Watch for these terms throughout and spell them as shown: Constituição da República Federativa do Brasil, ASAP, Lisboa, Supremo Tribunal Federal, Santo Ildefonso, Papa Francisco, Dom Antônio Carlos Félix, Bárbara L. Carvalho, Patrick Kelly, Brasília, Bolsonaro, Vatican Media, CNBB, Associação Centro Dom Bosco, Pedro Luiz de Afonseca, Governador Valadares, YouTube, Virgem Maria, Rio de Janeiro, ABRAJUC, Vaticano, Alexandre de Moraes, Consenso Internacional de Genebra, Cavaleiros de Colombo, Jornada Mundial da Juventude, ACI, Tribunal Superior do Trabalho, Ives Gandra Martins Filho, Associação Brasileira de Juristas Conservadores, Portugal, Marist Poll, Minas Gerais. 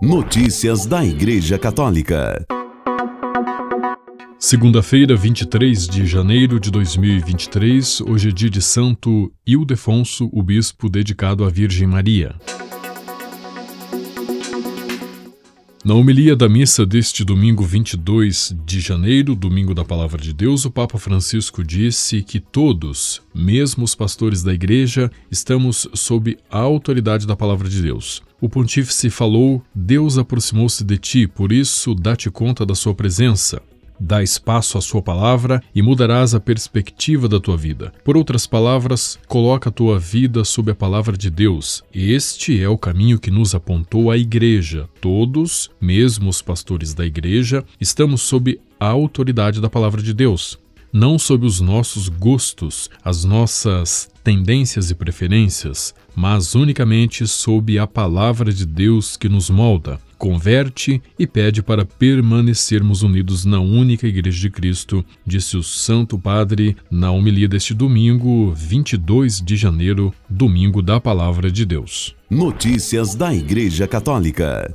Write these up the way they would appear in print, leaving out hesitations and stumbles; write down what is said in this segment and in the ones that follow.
Notícias da Igreja Católica. Segunda-feira, 23 de janeiro de 2023, hoje é dia de Santo Ildefonso, o bispo dedicado à Virgem Maria. Na homilia da missa deste domingo 22 de janeiro, domingo da Palavra de Deus, o Papa Francisco disse que todos, mesmo os pastores da Igreja, estamos sob a autoridade da Palavra de Deus. O pontífice falou: Deus aproximou-se de ti, por isso dá-te conta da sua presença. Dá espaço à sua palavra e mudarás a perspectiva da tua vida. Por outras palavras, coloca a tua vida sob a palavra de Deus. Este é o caminho que nos apontou a Igreja. Todos, mesmo os pastores da Igreja, estamos sob a autoridade da palavra de Deus. Não sob os nossos gostos, as nossas tendências e preferências, mas unicamente sob a palavra de Deus que nos molda, converte e pede para permanecermos unidos na única Igreja de Cristo, disse o Santo Padre na homilia deste domingo, 22 de janeiro, domingo da Palavra de Deus. Notícias da Igreja Católica.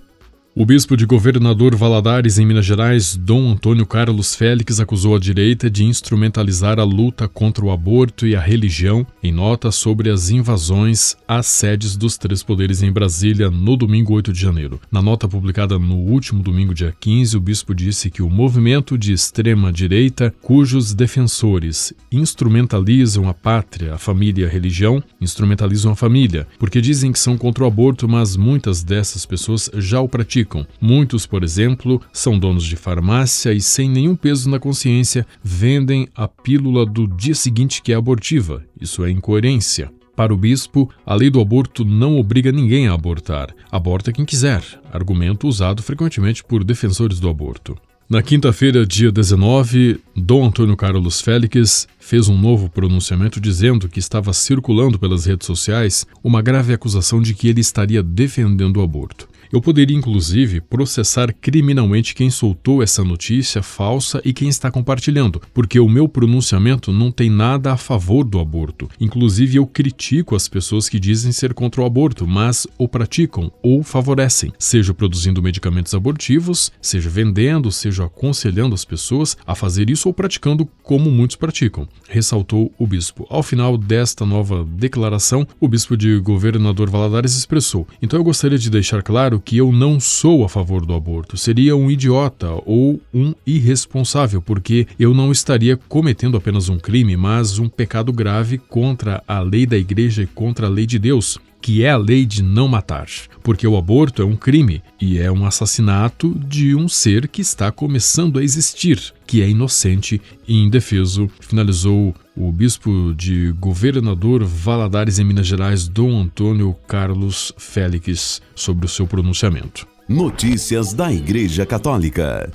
O bispo de Governador Valadares, em Minas Gerais, Dom Antônio Carlos Félix, acusou a direita de instrumentalizar a luta contra o aborto e a religião em nota sobre as invasões às sedes dos três poderes em Brasília no domingo 8 de janeiro. Na nota publicada no último domingo, dia 15, o bispo disse que o movimento de extrema-direita, cujos defensores instrumentalizam a pátria, a família e a religião, instrumentalizam a família, porque dizem que são contra o aborto, mas muitas dessas pessoas já o praticam. Muitos, por exemplo, são donos de farmácia e, sem nenhum peso na consciência, vendem a pílula do dia seguinte que é abortiva. Isso é incoerência. Para o bispo, a lei do aborto não obriga ninguém a abortar. Aborta quem quiser, argumento usado frequentemente por defensores do aborto. Na quinta-feira, dia 19, Dom Antônio Carlos Félix fez um novo pronunciamento dizendo que estava circulando pelas redes sociais uma grave acusação de que ele estaria defendendo o aborto. Eu poderia, inclusive, processar criminalmente quem soltou essa notícia falsa e quem está compartilhando, porque o meu pronunciamento não tem nada a favor do aborto. Inclusive, eu critico as pessoas que dizem ser contra o aborto, mas o praticam ou favorecem, seja produzindo medicamentos abortivos, seja vendendo, seja aconselhando as pessoas a fazer isso ou praticando como muitos praticam, ressaltou o bispo. Ao final desta nova declaração, o bispo de Governador Valadares expressou: Então eu gostaria de deixar claro que eu não sou a favor do aborto, seria um idiota ou um irresponsável, porque eu não estaria cometendo apenas um crime, mas um pecado grave contra a lei da Igreja e contra a lei de Deus, que é a lei de não matar, porque o aborto é um crime e é um assassinato de um ser que está começando a existir, que é inocente e indefeso, finalizou o bispo de Governador Valadares, em Minas Gerais, Dom Antônio Carlos Félix, sobre o seu pronunciamento. Notícias da Igreja Católica.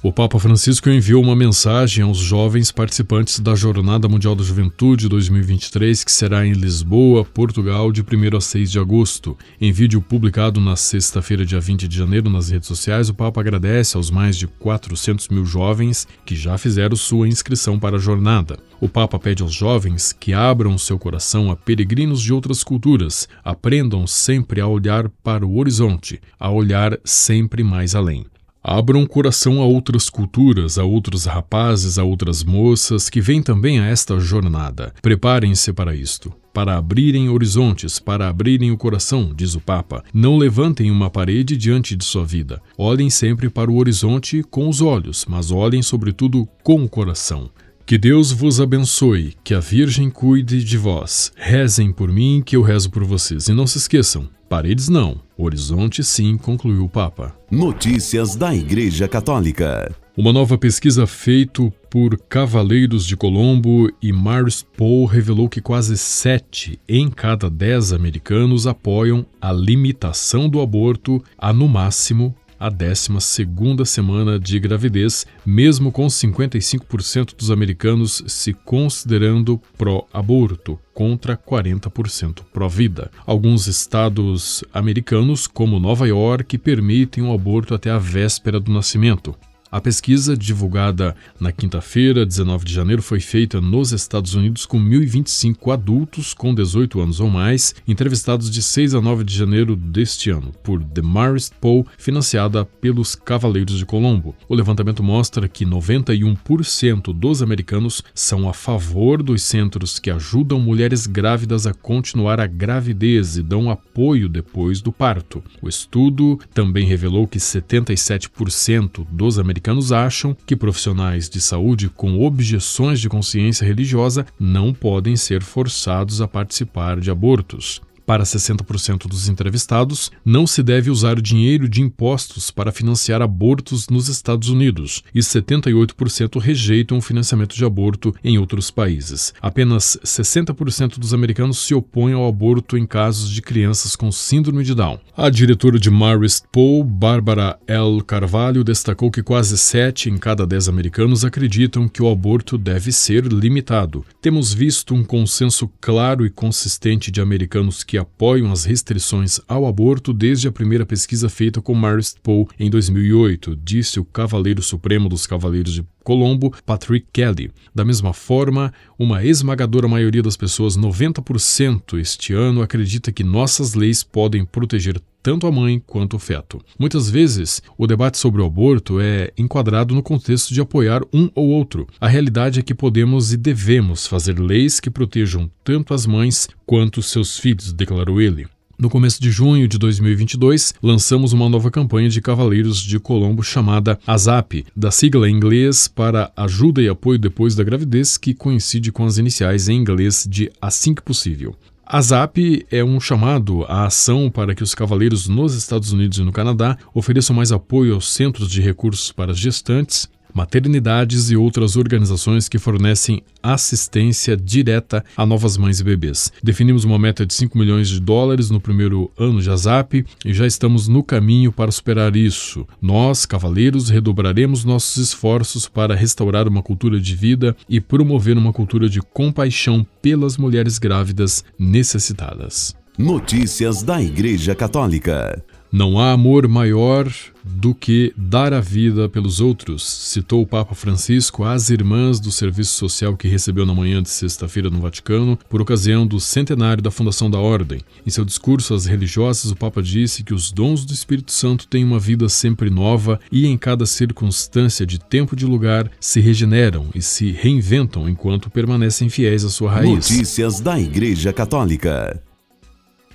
O Papa Francisco enviou uma mensagem aos jovens participantes da Jornada Mundial da Juventude 2023, que será em Lisboa, Portugal, de 1 a 6 de agosto. Em vídeo publicado na sexta-feira, dia 20 de janeiro, nas redes sociais, o Papa agradece aos mais de 400 mil jovens que já fizeram sua inscrição para a jornada. O Papa pede aos jovens que abram seu coração a peregrinos de outras culturas, aprendam sempre a olhar para o horizonte, a olhar sempre mais além. Abram o coração a outras culturas, a outros rapazes, a outras moças que vêm também a esta jornada. Preparem-se para isto, para abrirem horizontes, para abrirem o coração, diz o Papa. Não levantem uma parede diante de sua vida. Olhem sempre para o horizonte com os olhos, mas olhem sobretudo com o coração. Que Deus vos abençoe, que a Virgem cuide de vós. Rezem por mim, que eu rezo por vocês. E não se esqueçam, paredes não, horizonte sim, concluiu o Papa. Notícias da Igreja Católica. Uma nova pesquisa feita por Cavaleiros de Colombo e Marist Poll revelou que quase 7 em cada 10 americanos apoiam a limitação do aborto a, no máximo, a 12ª semana de gravidez, mesmo com 55% dos americanos se considerando pró-aborto, contra 40% pró-vida. Alguns estados americanos, como Nova York, permitem o aborto até a véspera do nascimento. A pesquisa, divulgada na quinta-feira, 19 de janeiro, foi feita nos Estados Unidos com 1.025 adultos com 18 anos ou mais, entrevistados de 6 a 9 de janeiro deste ano, por Marist Poll, financiada pelos Cavaleiros de Colombo. O levantamento mostra que 91% dos americanos são a favor dos centros que ajudam mulheres grávidas a continuar a gravidez e dão apoio depois do parto. O estudo também revelou que 77% dos americanos acham que profissionais de saúde com objeções de consciência religiosa não podem ser forçados a participar de abortos. Para 60% dos entrevistados, não se deve usar o dinheiro de impostos para financiar abortos nos Estados Unidos, e 78% rejeitam o financiamento de aborto em outros países. Apenas 60% dos americanos se opõem ao aborto em casos de crianças com síndrome de Down. A diretora de Marist Poll, Bárbara L. Carvalho, destacou que quase 7 em cada 10 americanos acreditam que o aborto deve ser limitado. Temos visto um consenso claro e consistente de americanos que apoiam as restrições ao aborto desde a primeira pesquisa feita com Marist Poll em 2008, disse o Cavaleiro Supremo dos Cavaleiros de Colombo, Patrick Kelly. Da mesma forma, uma esmagadora maioria das pessoas, 90% este ano, acredita que nossas leis podem proteger tanto a mãe quanto o feto. Muitas vezes, o debate sobre o aborto é enquadrado no contexto de apoiar um ou outro. A realidade é que podemos e devemos fazer leis que protejam tanto as mães quanto seus filhos, declarou ele. No começo de junho de 2022, lançamos uma nova campanha de Cavaleiros de Colombo chamada ASAP, da sigla em inglês para Ajuda e Apoio Depois da Gravidez, que coincide com as iniciais em inglês de Assim que Possível. A ASAP é um chamado à ação para que os cavaleiros nos Estados Unidos e no Canadá ofereçam mais apoio aos centros de recursos para gestantes, maternidades e outras organizações que fornecem assistência direta a novas mães e bebês. Definimos uma meta de $5 milhões no primeiro ano de ASAP e já estamos no caminho para superar isso. Nós, cavaleiros, redobraremos nossos esforços para restaurar uma cultura de vida e promover uma cultura de compaixão pelas mulheres grávidas necessitadas. Notícias da Igreja Católica. Não há amor maior do que dar a vida pelos outros, citou o Papa Francisco às irmãs do serviço social que recebeu na manhã de sexta-feira no Vaticano, por ocasião do centenário da fundação da Ordem. Em seu discurso às religiosas, o Papa disse que os dons do Espírito Santo têm uma vida sempre nova e em cada circunstância de tempo e de lugar se regeneram e se reinventam enquanto permanecem fiéis à sua raiz. Notícias da Igreja Católica.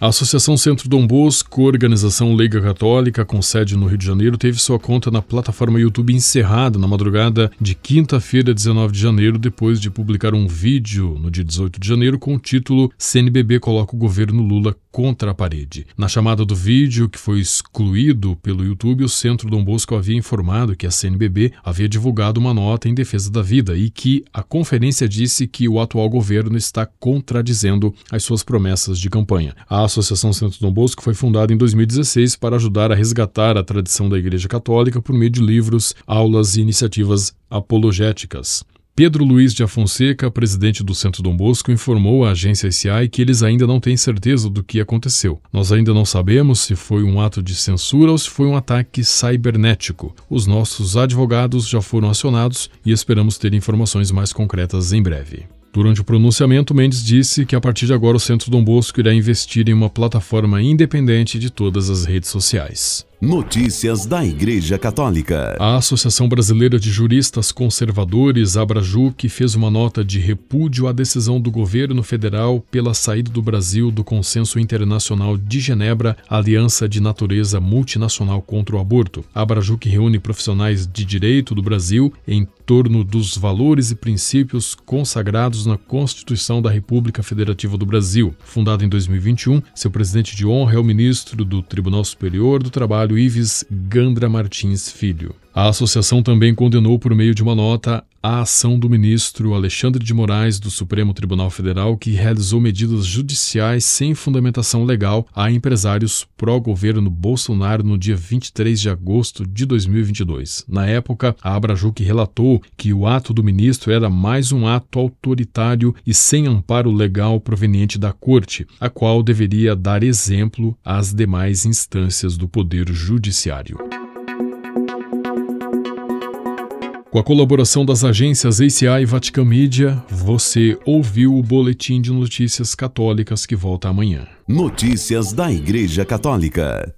A Associação Centro Dom Bosco, organização leiga católica com sede no Rio de Janeiro, teve sua conta na plataforma YouTube encerrada na madrugada de quinta-feira, 19 de janeiro, depois de publicar um vídeo no dia 18 de janeiro com o título "CNBB coloca o governo Lula contra a parede". Na chamada do vídeo, que foi excluído pelo YouTube, o Centro Dom Bosco havia informado que a CNBB havia divulgado uma nota em defesa da vida e que a conferência disse que o atual governo está contradizendo as suas promessas de campanha. A Associação Centro Dom Bosco foi fundada em 2016 para ajudar a resgatar a tradição da Igreja Católica por meio de livros, aulas e iniciativas apologéticas. Pedro Luiz de Afonseca, presidente do Centro Dom Bosco, informou à agência ACI que eles ainda não têm certeza do que aconteceu. Nós ainda não sabemos se foi um ato de censura ou se foi um ataque cibernético. Os nossos advogados já foram acionados e esperamos ter informações mais concretas em breve. Durante o pronunciamento, Mendes disse que a partir de agora o Centro Dom Bosco irá investir em uma plataforma independente de todas as redes sociais. Notícias da Igreja Católica. A Associação Brasileira de Juristas Conservadores, ABRAJUC, fez uma nota de repúdio à decisão do governo federal pela saída do Brasil do Consenso Internacional de Genebra, aliança de natureza multinacional contra o aborto. A ABRAJUC reúne profissionais de direito do Brasil em torno dos valores e princípios consagrados na Constituição da República Federativa do Brasil. Fundada em 2021, seu presidente de honra é o ministro do Tribunal Superior do Trabalho, Ives Gandra Martins Filho. A associação também condenou, por meio de uma nota, a ação do ministro Alexandre de Moraes do Supremo Tribunal Federal, que realizou medidas judiciais sem fundamentação legal a empresários pró-governo Bolsonaro no dia 23 de agosto de 2022. Na época, a ABRAJUC relatou que o ato do ministro era mais um ato autoritário e sem amparo legal proveniente da corte, a qual deveria dar exemplo às demais instâncias do poder judiciário. Com a colaboração das agências ACI e Vatican Media, você ouviu o Boletim de Notícias Católicas que volta amanhã. Notícias da Igreja Católica.